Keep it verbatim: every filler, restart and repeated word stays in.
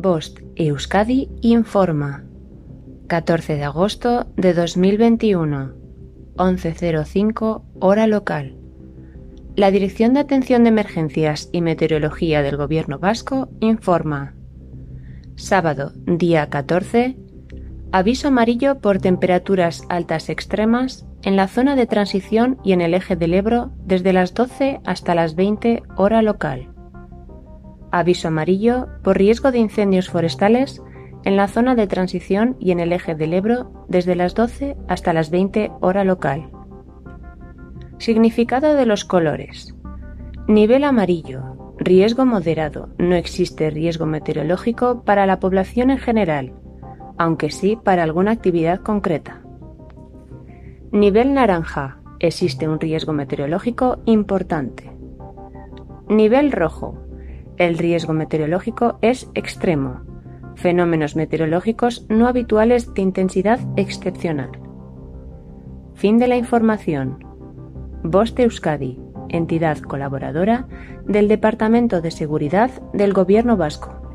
Voz de Euskadi informa. catorce de agosto de dos mil veintiuno, once cero cinco, hora local. La Dirección de Atención de Emergencias y Meteorología del Gobierno Vasco informa. Sábado, día catorce, aviso amarillo por temperaturas altas extremas en la zona de transición y en el eje del Ebro desde las doce hasta las veinte, hora local. Aviso amarillo por riesgo de incendios forestales en la zona de transición y en el eje del Ebro desde las doce hasta las veinte, hora local. Significado de los colores. Nivel amarillo, riesgo moderado, no existe riesgo meteorológico para la población en general, aunque sí para alguna actividad concreta. Nivel naranja, existe un riesgo meteorológico importante. Nivel rojo, el riesgo meteorológico es extremo, fenómenos meteorológicos no habituales de intensidad excepcional. Fin de la información. Voz de Euskadi, entidad colaboradora del Departamento de Seguridad del Gobierno Vasco.